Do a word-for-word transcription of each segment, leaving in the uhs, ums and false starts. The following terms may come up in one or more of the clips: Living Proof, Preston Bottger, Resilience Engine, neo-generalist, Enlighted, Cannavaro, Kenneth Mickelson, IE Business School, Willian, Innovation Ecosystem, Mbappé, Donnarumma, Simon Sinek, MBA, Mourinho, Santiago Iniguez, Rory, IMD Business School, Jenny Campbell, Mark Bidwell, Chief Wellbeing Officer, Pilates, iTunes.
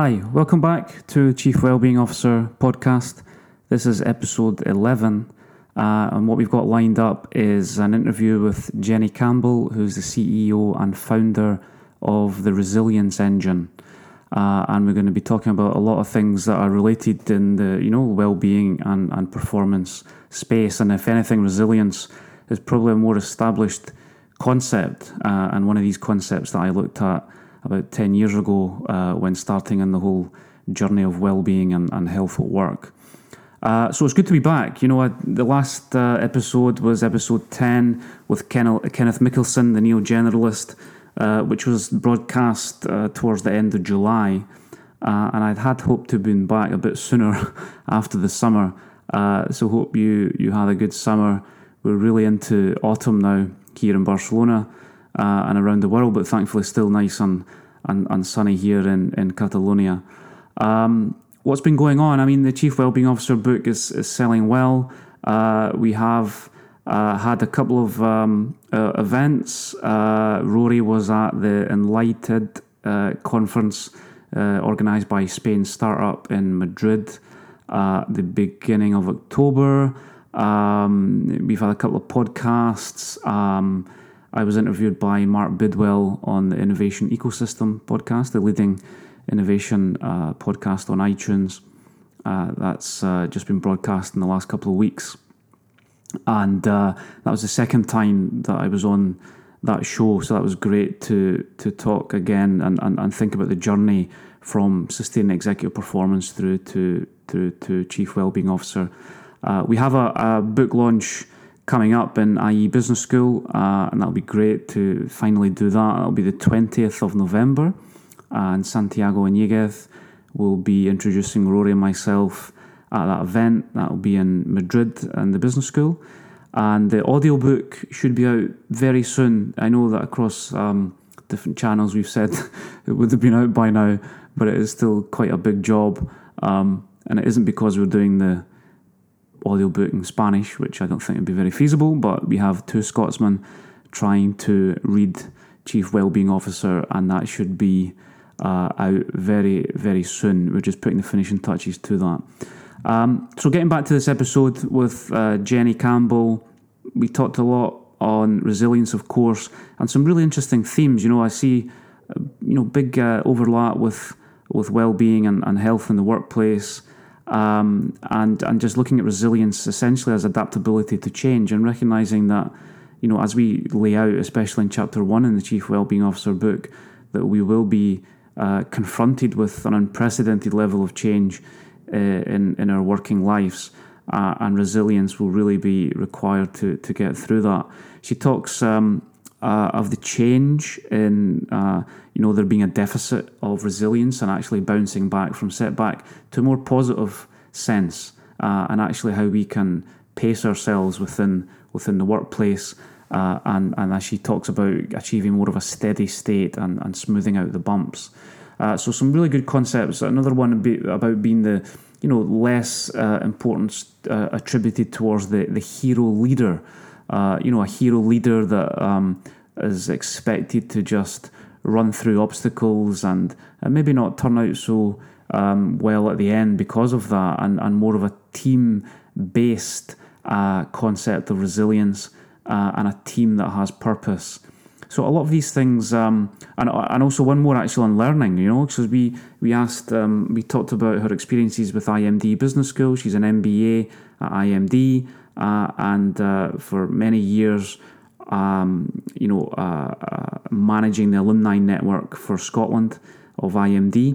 Hi, welcome back to Chief Wellbeing Officer podcast. This is episode eleven, uh, and what we've got lined up is an interview with Jenny Campbell, who's the C E O and founder of the Resilience Engine, uh, and we're going to be talking about a lot of things that are related in the you know well-being and, and performance space. And if anything, resilience is probably a more established concept, uh, and one of these concepts that I looked at about ten years ago uh, when starting on the whole journey of well-being and, and health at work. Uh, so it's good to be back. You know, I, the last uh, episode was episode ten with Ken, Kenneth Mickelson, the neo-generalist, uh, which was broadcast uh, towards the end of July. Uh, and I'd had hoped to have been back a bit sooner after the summer. Uh, so hope you, you had a good summer. We're really into autumn now here in Barcelona. Uh, and around the world, but thankfully still nice and, and, and sunny here in, in Catalonia. Um, what's been going on? I mean, the Chief Wellbeing Officer book is, is selling well. Uh, we have uh, had a couple of um, uh, events. Uh, Rory was at the Enlighted uh, conference uh, organised by Spain Startup in Madrid uh, at the beginning of October. Um, we've had a couple of podcasts. Um, I was interviewed by Mark Bidwell on the Innovation Ecosystem podcast, the leading innovation uh, podcast on iTunes. Uh, that's uh, just been broadcast in the last couple of weeks. And uh, that was the second time that I was on that show, so that was great to to talk again and, and, and think about the journey from sustained executive performance through to, through to Chief Wellbeing Officer. Uh, we have a, a book launch coming up in I E Business School, uh, and that'll be great to finally do that. It'll be the twentieth of November, and Santiago Iniguez will be introducing Rory and myself at that event. That'll be in Madrid in the Business School. And the audiobook should be out very soon. I know that across um, different channels we've said it would have been out by now, but it is still quite a big job. Um, and it isn't because we're doing the audiobook in Spanish, which I don't think would be very feasible, but we have two Scotsmen trying to read Chief Wellbeing Officer, and that should be uh, out very, very soon. We're just putting the finishing touches to that. Um, so getting back to this episode with uh, Jenny Campbell, we talked a lot on resilience, of course, and some really interesting themes. You know, I see, uh, you know, big uh, overlap with, with well-being and, and health in the workplace. Um, and, and just looking at resilience essentially as adaptability to change and recognising that, you know, as we lay out, especially in chapter one in the Chief Wellbeing Officer book, that we will be uh, confronted with an unprecedented level of change uh, in, in our working lives, uh, and resilience will really be required to, to get through that. She talks um, uh, of the change in, uh, you know, there being a deficit of resilience and actually bouncing back from setback to a more positive sense, uh, and actually how we can pace ourselves within within the workplace. Uh, and, and as she talks about achieving more of a steady state and, and smoothing out the bumps. Uh, so some really good concepts. Another one be about being the, you know, less uh, importance uh, attributed towards the, the hero leader. Uh, you know, a hero leader that um, is expected to just run through obstacles and, and maybe not turn out so um, well at the end because of that, and, and more of a team-based uh, concept of resilience uh, and a team that has purpose. So a lot of these things, um, and and also one more actually on learning, you know, because we, we asked, um, we talked about her experiences with I M D Business School. She's an M B A at I M D, uh, and uh, for many years, Um, you know, uh, uh, managing the alumni network for Scotland of I M D,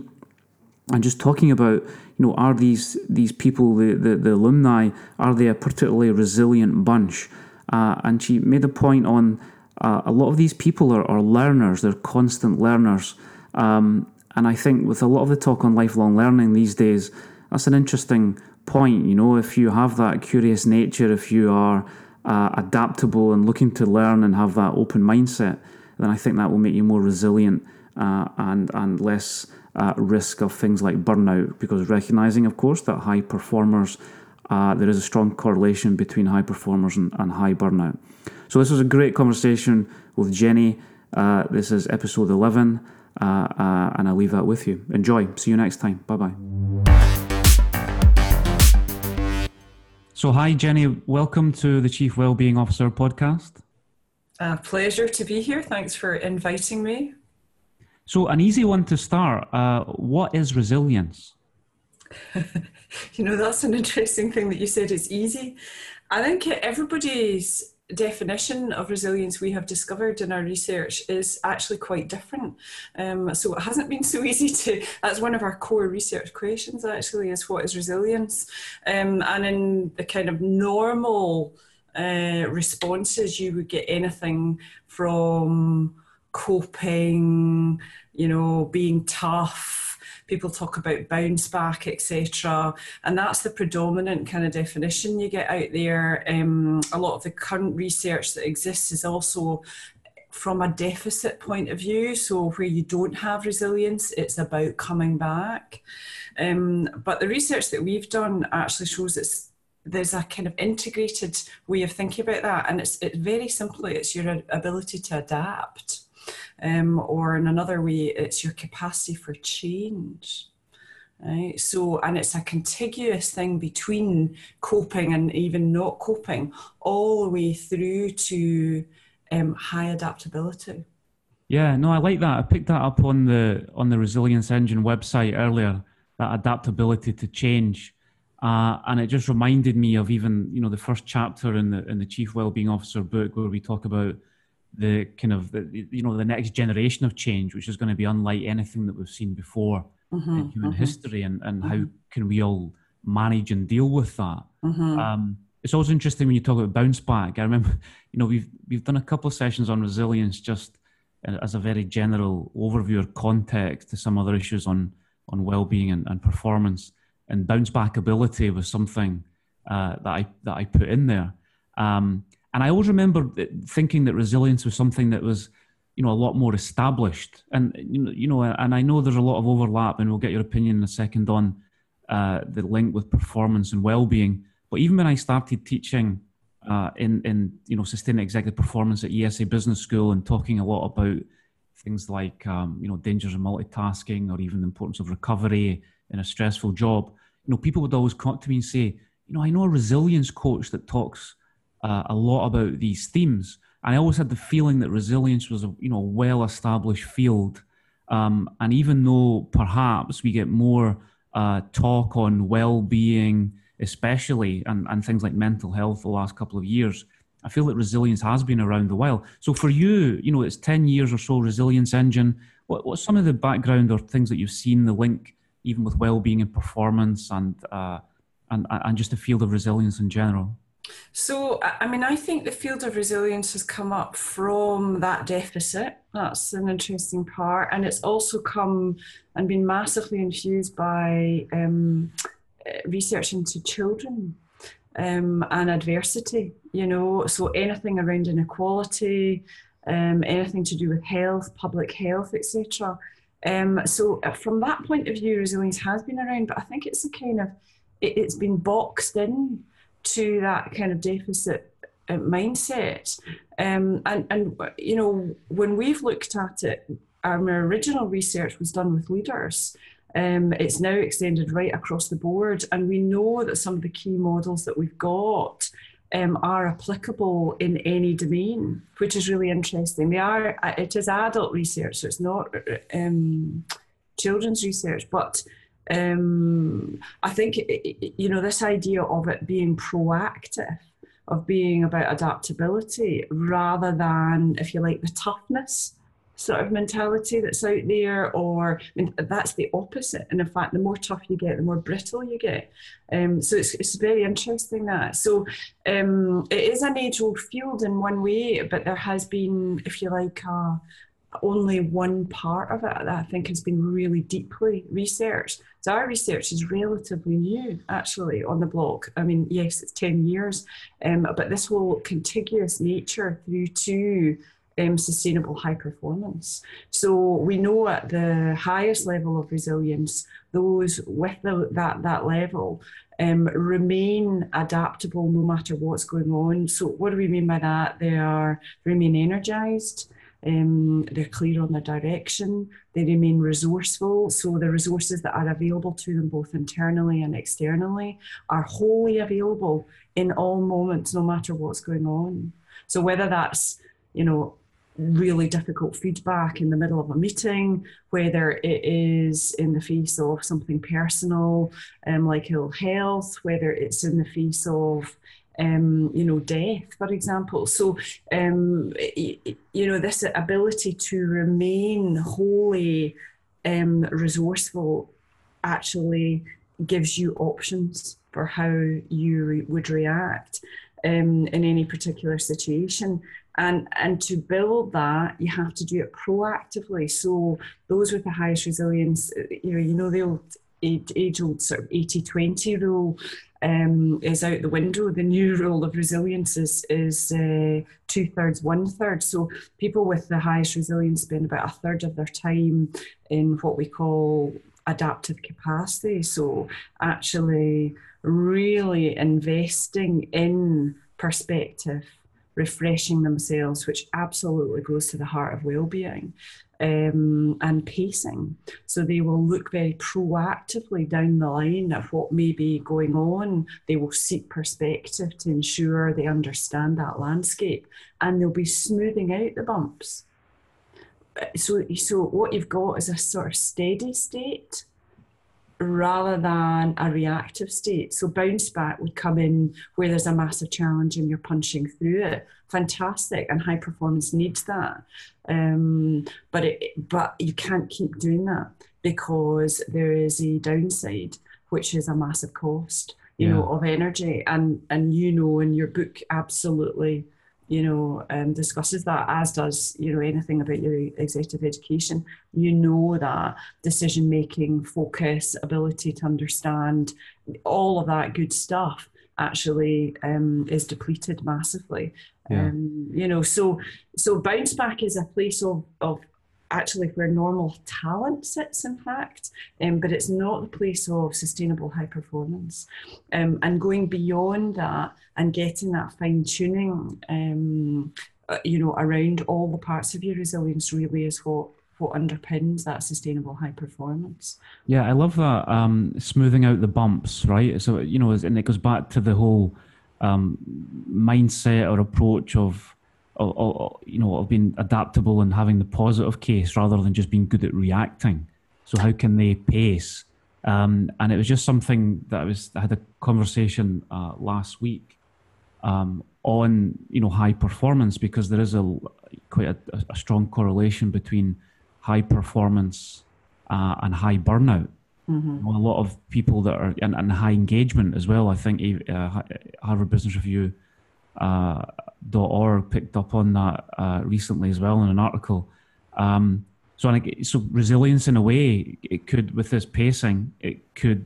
and just talking about, you know, are these these people, the the, the alumni, are they a particularly resilient bunch? Uh, and she made a point on uh, a lot of these people are, are learners; they're constant learners. Um, and I think with a lot of the talk on lifelong learning these days, that's an interesting point. You know, if you have that curious nature, if you are Uh, adaptable and looking to learn and have that open mindset, then I think that will make you more resilient uh, and, and less at risk of things like burnout, because recognising, of course, that high performers, uh, there is a strong correlation between high performers and, and high burnout. So this was a great conversation with Jenny. Uh, this is episode eleven, uh, uh, and I'll leave that with you. Enjoy. See you next time. Bye-bye. So hi, Jenny. Welcome to the Chief Wellbeing Officer podcast. A pleasure to be here. Thanks for inviting me. So an easy one to start. Uh, what is resilience? You know, that's an interesting thing that you said, it's easy. I think everybody's definition of resilience we have discovered in our research is actually quite different. Um, so it hasn't been so easy to, that's one of our core research questions actually, is what is resilience? Um, and in the kind of normal uh, responses, you would get anything from coping, you know, being tough, people talk about bounce back, et cetera. And that's the predominant kind of definition you get out there. Um, a lot of the current research that exists is also from a deficit point of view. So where you don't have resilience, it's about coming back. Um, but the research that we've done actually shows it's there's a kind of integrated way of thinking about that. And it's it very simply, it's your ability to adapt. Um, or in another way, it's your capacity for change, right? So, and it's a contiguous thing between coping and even not coping, all the way through to um, high adaptability. Yeah, no, I like that. I picked that up on the on the Resilience Engine website earlier. That adaptability to change, uh, and it just reminded me of even you know the first chapter in the in the Chief Wellbeing Officer book where we talk about the kind of, the, you know, the next generation of change, which is going to be unlike anything that we've seen before mm-hmm, in human mm-hmm. history, and, and mm-hmm. how can we all manage and deal with that? Mm-hmm. Um, it's also interesting when you talk about bounce back. I remember, you know, we've we've done a couple of sessions on resilience just as a very general overview or context to some other issues on, on well-being and, and performance, and bounce back ability was something uh, that I that I put in there. Um, And I always remember thinking that resilience was something that was, you know, a lot more established. And, you know, and I know there's a lot of overlap, and we'll get your opinion in a second on uh, the link with performance and well-being. But even when I started teaching uh, in, in, you know, sustained executive performance at E S A Business School, and talking a lot about things like, um, you know, dangers of multitasking, or even the importance of recovery in a stressful job, you know, people would always come to me and say, you know, I know a resilience coach that talks Uh, a lot about these themes, and I always had the feeling that resilience was a you know well-established field, um, and even though perhaps we get more uh, talk on well-being, especially and, and things like mental health the last couple of years, I feel that resilience has been around a while. So for you, you know, it's ten years or so, Resilience Engine. What, what's some of the background or things that you've seen, the link even with well-being and performance, and uh, and and just the field of resilience in general? So, I mean, I think the field of resilience has come up from that deficit. That's an interesting part. And it's also come and been massively infused by um, research into children um, and adversity, you know, so anything around inequality, um, anything to do with health, public health, et cetera. Um, so from that point of view, resilience has been around, but I think it's a kind of, it, it's been boxed in to that kind of deficit uh, mindset. Um, and, and, you know, when we've looked at it, our original research was done with leaders. Um, it's now extended right across the board. And we know that some of the key models that we've got um, are applicable in any domain, which is really interesting. They are, it is adult research, so it's not um, children's research, but Um, I think, you know, this idea of it being proactive, of being about adaptability rather than, if you like, the toughness sort of mentality that's out there, or I mean, that's the opposite. And in fact, the more tough you get, the more brittle you get. Um, so it's, it's very interesting that. So um, it is an age-old field in one way, but there has been, if you like, a only one part of it that I think has been really deeply researched. So our research is relatively new, actually, on the block. I mean, yes, it's ten years, um, but this whole contiguous nature through to um, sustainable high performance. So we know at the highest level of resilience, those with the, that, that level um, remain adaptable no matter what's going on. So what do we mean by that? They are remain energized. um, they're clear on their direction, they remain resourceful, so the resources that are available to them both internally and externally are wholly available in all moments, no matter what's going on. So whether that's, you know, really difficult feedback in the middle of a meeting, whether it is in the face of something personal, um, like ill health, whether it's in the face of, um, you know, death, for example. So, um, it, you know, this ability to remain wholly um, resourceful actually gives you options for how you re- would react um, in any particular situation. And, and to build that, you have to do it proactively. So those with the highest resilience, you know, you know the old age-old sort of eighty twenty rule um, is out the window. The new rule of resilience is, is uh, two-thirds, one-third. So people with the highest resilience spend about a third of their time in what we call adaptive capacity. So actually really investing in perspective, refreshing themselves, which absolutely goes to the heart of well-being, um, and pacing. So they will look very proactively down the line at what may be going on. They will seek perspective to ensure they understand that landscape, and they'll be smoothing out the bumps. So, so what you've got is a sort of steady state rather than a reactive state. So bounce back would come in where there's a massive challenge and you're punching through it. Fantastic, and high performance needs that. Um, but it, but you can't keep doing that, because there is a downside, which is a massive cost, you yeah. know, of energy. And, and you know, in your book, absolutely, you know, um, discusses that, as does, you know, anything about your executive education. You know that decision-making, focus, ability to understand, all of that good stuff actually um, is depleted massively. Yeah. Um, you know, so so bounce back is a place of, of actually where normal talent sits, in fact, um, but it's not the place of sustainable high performance. Um, and going beyond that, and getting that fine-tuning, um, you know, around all the parts of your resilience really is what, what underpins that sustainable high performance. Yeah, I love that, um, smoothing out the bumps, right? So, you know, and it goes back to the whole um, mindset or approach of, of, of, you know, of being adaptable and having the positive case rather than just being good at reacting. So how can they pace? Um, and it was just something that I was, I had a conversation uh, last week Um, on, you know, high performance, because there is a quite a, a strong correlation between high performance uh, and high burnout. Mm-hmm. You know, a lot of people that are and, and high engagement as well. I think uh, Harvard Business Review uh, .org picked up on that uh, recently as well in an article. Um, so, so resilience, in a way, it could, with this pacing, it could,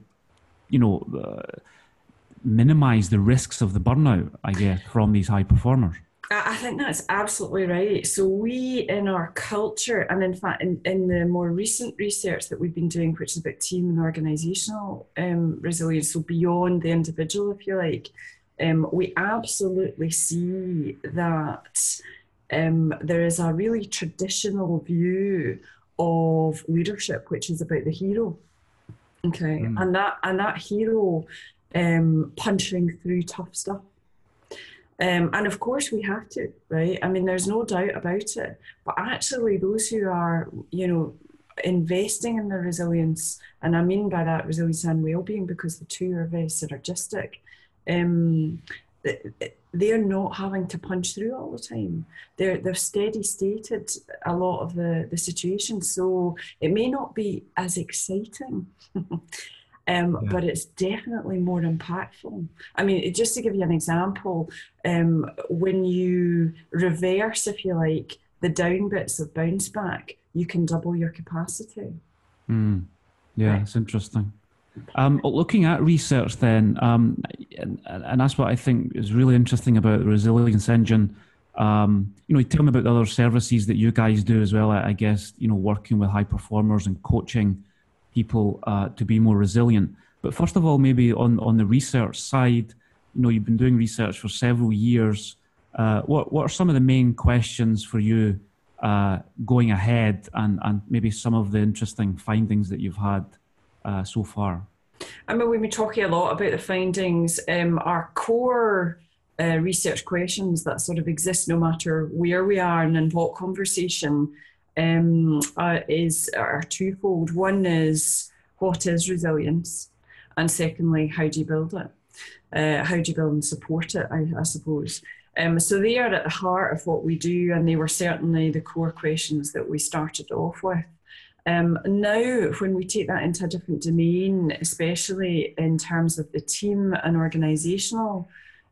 you know. Uh, minimize the risks of the burnout, I guess, from these high performers. I think that's absolutely right. So we, in our culture, and in fact in, in the more recent research that we've been doing, which is about team and organizational um, resilience, so beyond the individual, if you like, um, we absolutely see that um, there is a really traditional view of leadership, which is about the hero. Okay, mm. and that and that hero Um, punching through tough stuff. Um, and of course we have to, right? I mean, there's no doubt about it. But actually those who are, you know, investing in their resilience, and I mean by that resilience and well-being, because the two are very synergistic, um, they're not having to punch through all the time. They're, they're steady-stated a lot of the, the situation. So it may not be as exciting. Um, yeah. But it's definitely more impactful. I mean, just to give you an example, um, when you reverse, if you like, the down bits of bounce back, you can double your capacity. Mm. Yeah, it's right. Interesting. Um, looking at research then, um, and, and that's what I think is really interesting about the Resilience Engine. Um, you know, tell me about the other services that you guys do as well, I, I guess, you know, working with high performers and coaching people uh, to be more resilient. But first of all, maybe on, on the research side, you know, you've been doing research for several years. Uh, what what are some of the main questions for you uh, going ahead and, and maybe some of the interesting findings that you've had uh, so far? I mean, we've been talking a lot about the findings. Um, our core uh, research questions that sort of exist no matter where we are and in what conversation um, uh, is, are twofold. One is, what is resilience? And secondly, how do you build it? Uh, how do you build and support it, I, I suppose? Um, so they are at the heart of what we do, and they were certainly the core questions that we started off with. Um, now, when we take that into a different domain, especially in terms of the team and organisational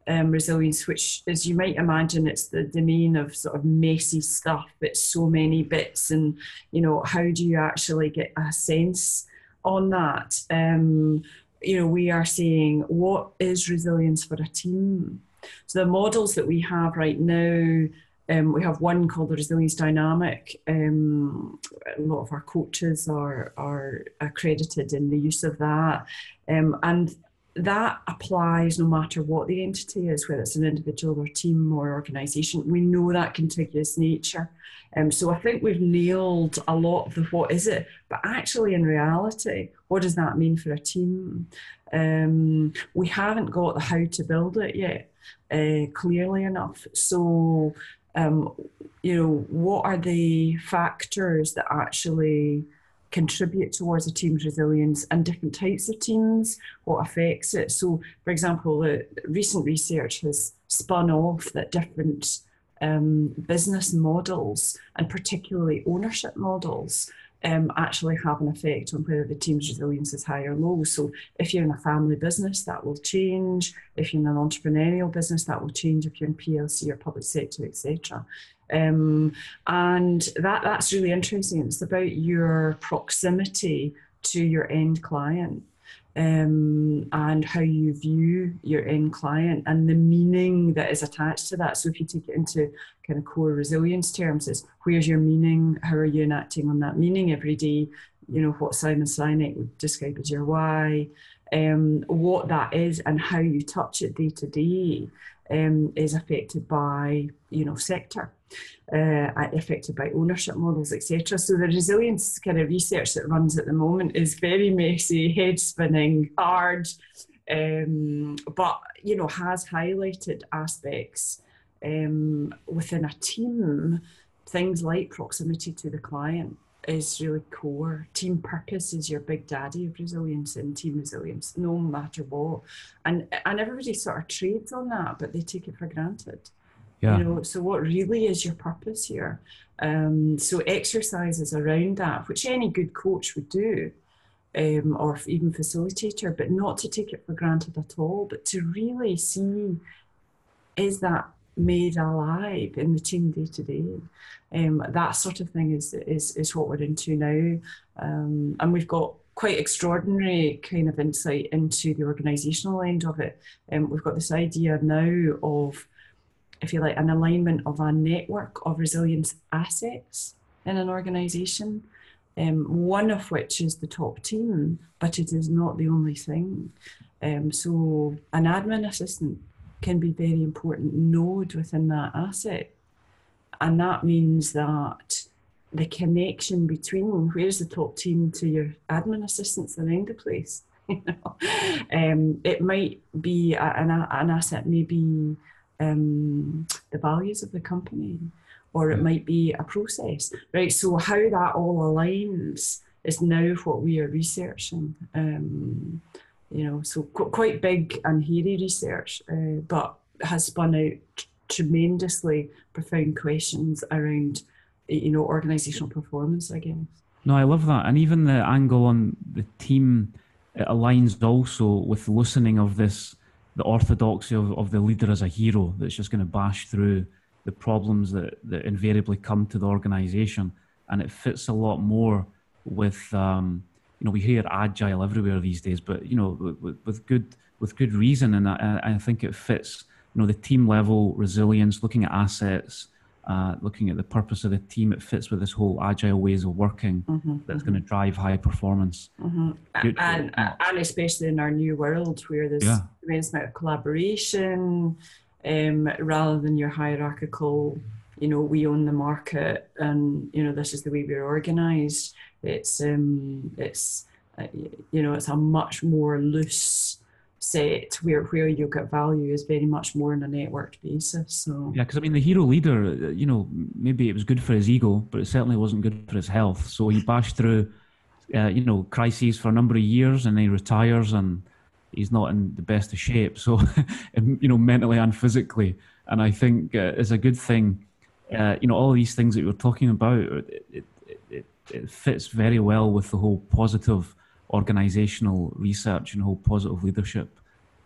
um, resilience, which, as you might imagine, it's the domain of sort of messy stuff. It's so many bits, and, you know, how do you actually get a sense on that? Um, you know, we are saying, what is resilience for a team? So the models that we have right now, um, we have one called the Resilience Dynamic. Um, a lot of our coaches are, are accredited in the use of that. Um, and that applies no matter what the entity is, whether it's an individual or team or organisation. We know that contiguous nature. Um, so I think we've nailed a lot of the what is it, but actually in reality, what does that mean for a team? Um, we haven't got the how to build it yet uh, clearly enough. So, um, you know, what are the factors that actually contribute towards a team's resilience, and different types of teams, what affects it? So, for example, the recent research has spun off that different um, business models, and particularly ownership models, um, actually have an effect on whether the team's resilience is high or low. So if you're in a family business, that will change. If you're in an entrepreneurial business, that will change. If you're in P L C or public sector, et cetera. Um, and that, that's really interesting. It's about your proximity to your end client um, and how you view your end client and the meaning that is attached to that. So if you take it into kind of core resilience terms, it's where's your meaning? How are you enacting on that meaning every day? You know, what Simon Sinek would describe as your why, um, what that is and how you touch it day to day um, is affected by, you know, sector. Uh, affected by ownership models, et cetera. So the resilience kind of research that runs at the moment is very messy, head-spinning, hard, um, but, you know, has highlighted aspects um, within a team. Things like proximity to the client is really core. Team purpose is your big daddy of resilience and team resilience, no matter what. And, and everybody sort of trades on that, but they take it for granted. Yeah. You know, so what really is your purpose here? Um, so exercises around that, which any good coach would do, um, or even facilitator, but not to take it for granted at all, but to really see, is that made alive in the team day to day? Um, that sort of thing is, is, is what we're into now. Um, and we've got quite extraordinary kind of insight into the organisational end of it. Um, we've got this idea now of, if you like, an alignment of a network of resilience assets in an organisation, um, one of which is the top team, but it is not the only thing. Um, so an admin assistant can be a very important node within that asset. And that means that the connection between where's the top team to your admin assistants around the place, you know, um, it might be a, an, an asset, maybe Um, the values of the company, or it might be a process, right? So how that all aligns is now what we are researching, um, you know, so qu quite big and hairy research, uh, but has spun out tremendously profound questions around, you know, organisational performance, I guess. No, I love that. And even the angle on the team, it aligns also with loosening of this the orthodoxy of, of the leader as a hero that's just going to bash through the problems that, that invariably come to the organisation. And it fits a lot more with, um, you know, we hear agile everywhere these days, but, you know, with, with, good, with good reason. And I, I think it fits, you know, the team level resilience, looking at assets, uh, looking at the purpose of the team, it fits with this whole agile ways of working mm-hmm, that's mm-hmm. going to drive high performance. Mm-hmm. Good, and, yeah. and especially in our new world where there's yeah. immense amount of collaboration um, rather than your hierarchical, you know, we own the market, and you know, this is the way we're organized. It's um, it's uh, you know, it's a much more loose set where where you get value is very much more on a networked basis. So yeah, because I mean, the hero leader, you know, maybe it was good for his ego, but it certainly wasn't good for his health. So he bashed through, uh, you know, crises for a number of years, and then he retires and he's not in the best of shape. So, you know, mentally and physically. And I think uh, it's a good thing. Uh, you know, all these things that we're talking about, it, it, it, it fits very well with the whole positive organizational research and whole positive leadership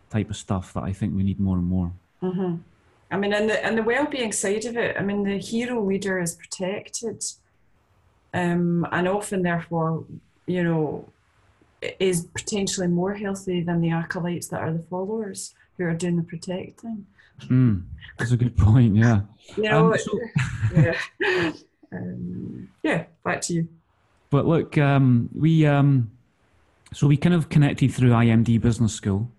type of stuff that I think we need more and more. Mm-hmm. I mean, and the, and the well-being side of it, I mean, the hero leader is protected, um, and often therefore, you know, is potentially more healthy than the acolytes that are the followers who are doing the protecting. Mm, that's a good point, yeah. You know, um, so, yeah. Um, yeah, back to you. But look, um, we, um, so we kind of connected through I M D Business School,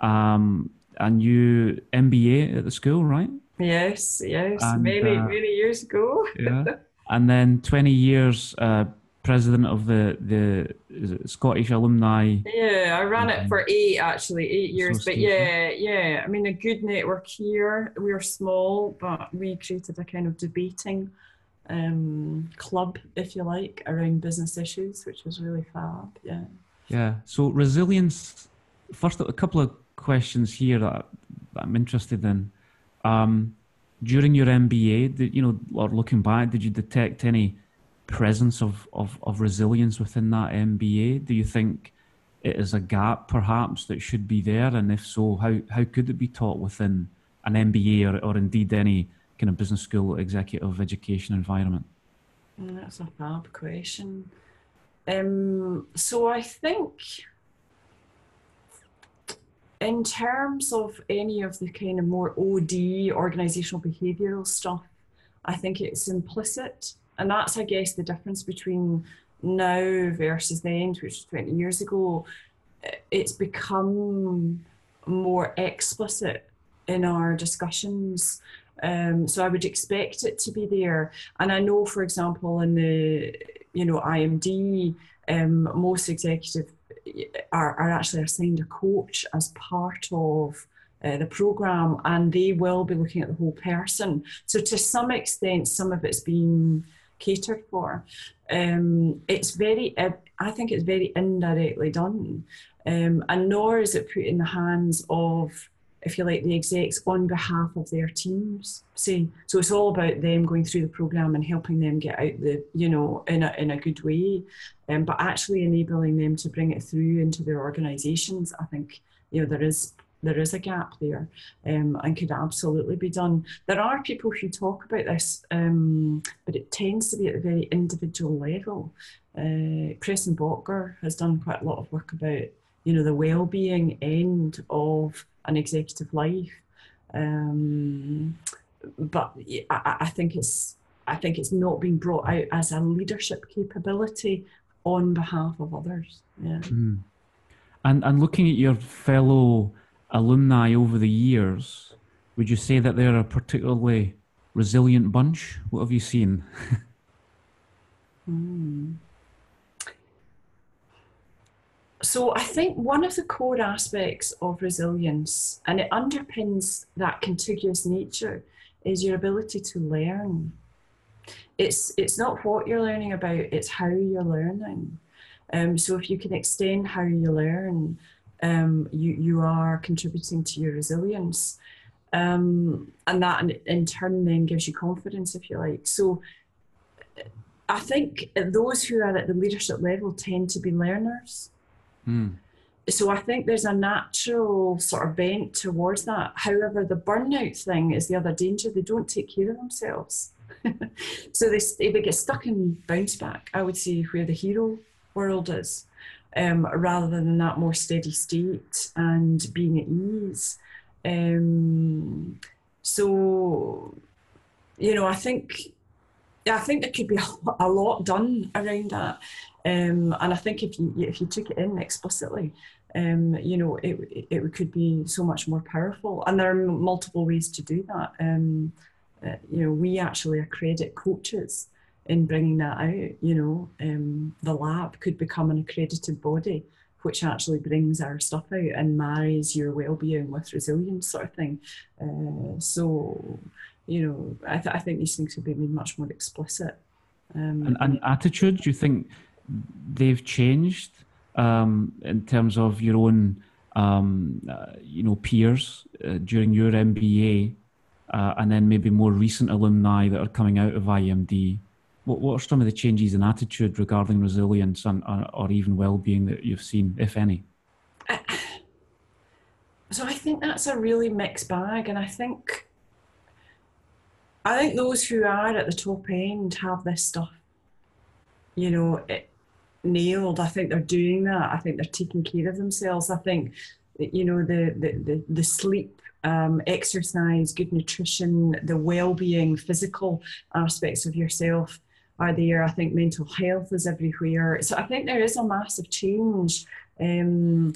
um, and you M B A at the school, right? Yes, yes, and, many, uh, many years ago. Yeah. And then twenty years uh, president of the, the is it Scottish Alumni? Yeah, I ran it for eight, actually, eight years. But yeah, yeah, I mean, a good network here. We were small, but we created a kind of debating um club, if you like, around business issues, which was really fab. Yeah, yeah. So resilience, first, a couple of questions here that I'm interested in. Um during your M B A, did you know, or looking back, did you detect any presence of of, of resilience within that M B A? Do you think it is a gap perhaps that should be there, and if so, how how could it be taught within an M B A, or, or indeed any kind of business school executive education environment? That's a fab question. Um, so I think in terms of any of the kind of more O D, organizational behavioral stuff, I think it's implicit. And that's, I guess, the difference between now versus then, which is twenty years ago. It's become more explicit in our discussions. Um, so I would expect it to be there. And I know, for example, in the, you know, I M D, um, most executives are, are actually assigned a coach as part of uh, the program, and they will be looking at the whole person. So to some extent, some of it's been catered for. Um, it's very, I think it's very indirectly done. Um, and nor is it put in the hands of, if you like, the execs on behalf of their teams, say. So it's all about them going through the program and helping them get out the, you know, in a, in a good way, um, but actually enabling them to bring it through into their organizations. I think, you know, there is, there is a gap there, um, and could absolutely be done. There are people who talk about this, um, but it tends to be at a very individual level. Uh, Preston Bottger has done quite a lot of work about, you know, the well-being end of an executive life, um, but I, I think it's I think it's not being brought out as a leadership capability on behalf of others. Yeah. Mm. And and looking at your fellow alumni over the years, would you say that they're a particularly resilient bunch? What have you seen? mm. So I think one of the core aspects of resilience, and it underpins that contiguous nature, is your ability to learn. It's, it's not what you're learning about, it's how you're learning. Um, so if you can extend how you learn, um, you, you are contributing to your resilience. Um, and that in, in turn then gives you confidence, if you like. So I think those who are at the leadership level tend to be learners. Mm. So I think there's a natural sort of bent towards that. However, the burnout thing is the other danger. They don't take care of themselves. So they, they get stuck in bounce back, I would say, where the hero world is, um, rather than that more steady state and being at ease. Um, so, you know, I think, I think there could be a lot done around that. Um, and I think if you if you took it in explicitly, um, you know, it, it it could be so much more powerful. And there are multiple ways to do that. Um, uh, you know, we actually accredit coaches in bringing that out. You know, um, the lab could become an accredited body, which actually brings our stuff out and marries your well-being with resilience, sort of thing. Uh, so, you know, I, th I think these things have been made much more explicit. Um, and, and attitude, do you think they've changed um, in terms of your own, um, uh, you know, peers uh, during your M B A, uh, and then maybe more recent alumni that are coming out of I M D? What, what are some of the changes in attitude regarding resilience and or, or even well-being that you've seen, if any? I, so I think that's a really mixed bag, and I think I think those who are at the top end have this stuff, you know, it, nailed. I think they're doing that. I think they're taking care of themselves. I think, you know, the the the, the sleep, Um, exercise, good nutrition, the well-being, physical aspects of yourself are there. I think mental health is everywhere. So I think there is a massive change. Um,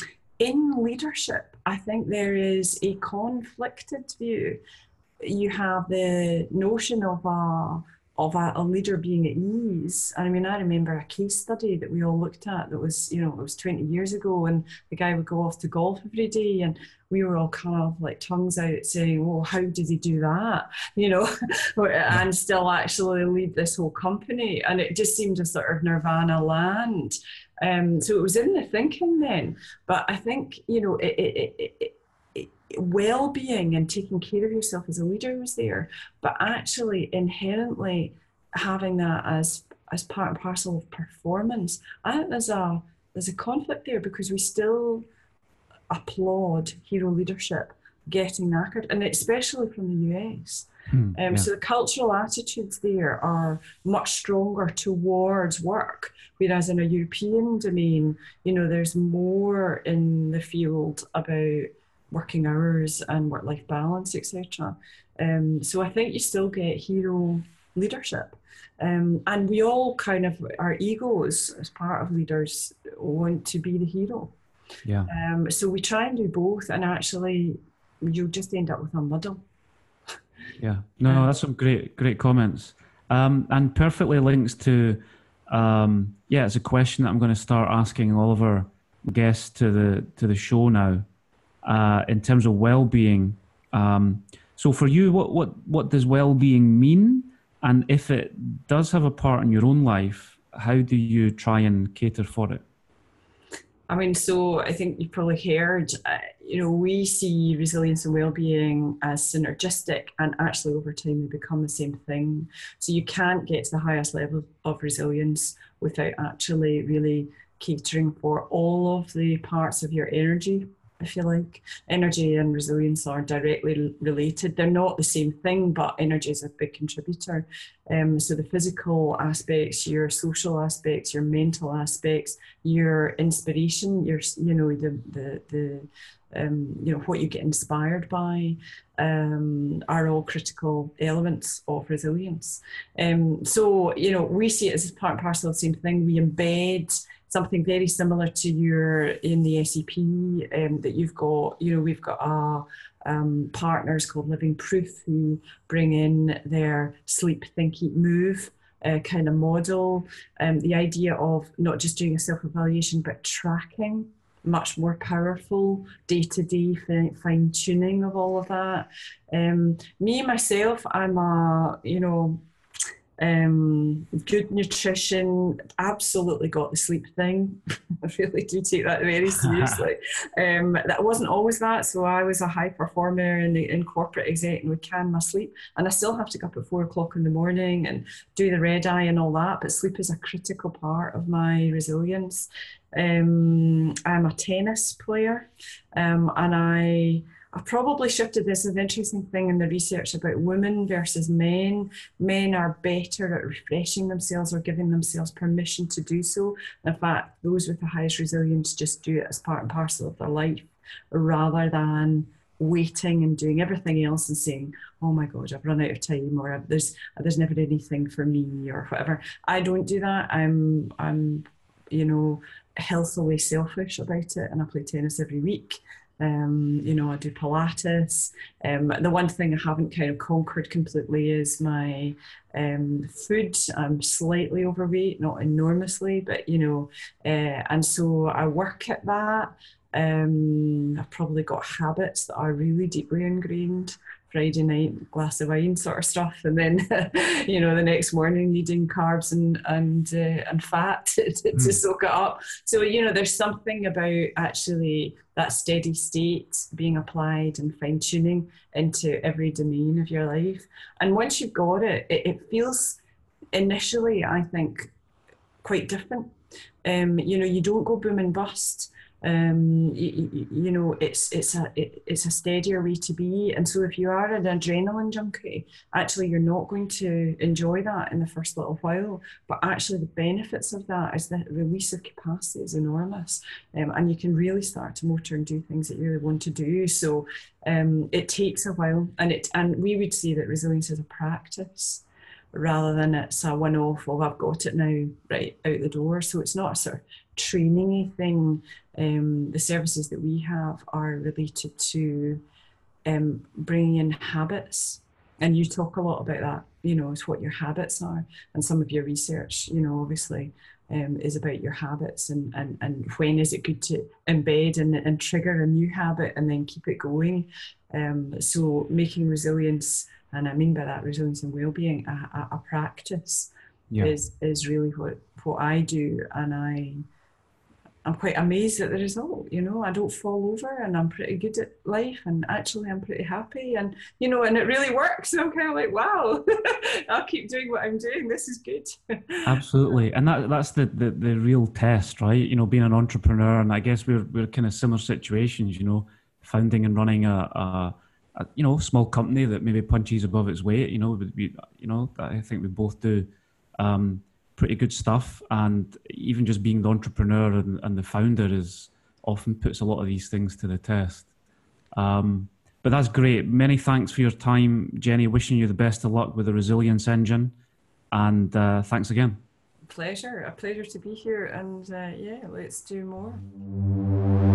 in leadership, I think there is a conflicted view. You have the notion of a, of a, a leader being at ease. I mean, I remember a case study that we all looked at that was, you know, it was twenty years ago, and the guy would go off to golf every day, and we were all kind of like tongues out saying, well, how did he do that? You know, and still actually lead this whole company. And it just seemed a sort of nirvana land. Um, so it was in the thinking then. But I think, you know, it, it, it, it well-being and taking care of yourself as a leader was there, but actually inherently having that as as part and parcel of performance, I think there's a there's a conflict there, because we still applaud hero leadership getting knackered, and especially from the U S. Hmm, um, yeah. So the cultural attitudes there are much stronger towards work, whereas in a European domain, you know, there's more in the field about working hours and work-life balance, et cetera. Um, so I think you still get hero leadership. Um, and we all kind of, our egos as part of leaders want to be the hero. Yeah. Um, so we try and do both, and actually you'll just end up with a muddle. Yeah, no, no, that's some great, great comments. Um, and perfectly links to, um, yeah, it's a question that I'm going to start asking all of our guests to the, to the show now. Uh, in terms of well-being, um, so for you, what what what does well-being mean? And if it does have a part in your own life, how do you try and cater for it? I mean, so I think you probably heard, uh, you know, we see resilience and well-being as synergistic, and actually over time they become the same thing. So you can't get to the highest level of resilience without actually really catering for all of the parts of your energy. I feel like energy and resilience are directly related. They're not the same thing, but energy is a big contributor. Um, so the physical aspects, your social aspects, your mental aspects, your inspiration, your, you know, the, the, the um, you know, what you get inspired by, um, are all critical elements of resilience. Um, so, you know, we see it as part and parcel of the same thing. We embed something very similar to your, in the S E P um, that you've got, you know, we've got our um, partners called Living Proof, who bring in their sleep, think, eat, move uh, kind of model. Um, the idea of not just doing a self-evaluation, but tracking, much more powerful day-to-day fine-tuning of all of that. Um, me, myself, I'm a, you know, Um, good nutrition, absolutely got the sleep thing. I really do take that very seriously. um, that wasn't always that, so I was a high performer in, in corporate exec and would can my sleep, and I still have to get up at four o'clock in the morning and do the red eye and all that, but sleep is a critical part of my resilience. Um, I'm a tennis player, um, and I I probably shifted. This is an interesting thing in the research about women versus men. Men are better at refreshing themselves or giving themselves permission to do so. In fact, those with the highest resilience just do it as part and parcel of their life, rather than waiting and doing everything else and saying, oh my God, I've run out of time, or there's, there's never anything for me, or whatever. I don't do that. I'm, I'm, you know, healthily selfish about it, and I play tennis every week. Um, you know, I do Pilates. Um, the one thing I haven't kind of conquered completely is my um, food. I'm slightly overweight, not enormously, but, you know, uh, and so I work at that. Um, I've probably got habits that are really deeply ingrained. Friday night, glass of wine sort of stuff, and then, you know, the next morning needing carbs and and uh, and fat to, to mm. soak it up. So, you know, there's something about actually that steady state being applied and fine-tuning into every domain of your life. And once you've got it, it, it feels initially, I think, quite different. Um, you know, you don't go boom and bust. Um, you, you know, it's it's a it, it's a steadier way to be, and so if you are an adrenaline junkie, actually you're not going to enjoy that in the first little while. But actually, the benefits of that is the release of capacity is enormous, um, and you can really start to motor and do things that you really want to do. So um, it takes a while, and it and we would say that resilience is a practice, rather than it's a one-off, oh, I've got it now, right, out the door. So it's not a sort of training-y thing. Um, the services that we have are related to um, bringing in habits. And you talk a lot about that, you know, it's what your habits are. And some of your research, you know, obviously, um, is about your habits and, and, and when is it good to embed and, and trigger a new habit and then keep it going. Um, so making resilience... And I mean by that resilience and well-being, a, a, a practice yeah. is is really what, what I do. And I, I'm quite amazed at the result, you know. I don't fall over and I'm pretty good at life and actually I'm pretty happy and, you know, and it really works. And I'm kind of like, wow, I'll keep doing what I'm doing. This is good. Absolutely. And that that's the, the, the real test, right? You know, being an entrepreneur, and I guess we're, we're kind of similar situations, you know, founding and running a... a A, you know, small company that maybe punches above its weight. You know, we, you know, I think we both do um, pretty good stuff, and even just being the entrepreneur and, and the founder is often puts a lot of these things to the test. Um, but that's great. Many thanks for your time, Jenny. Wishing you the best of luck with the Resilience Engine, and uh, thanks again. Pleasure, a pleasure to be here, and uh, yeah, let's do more.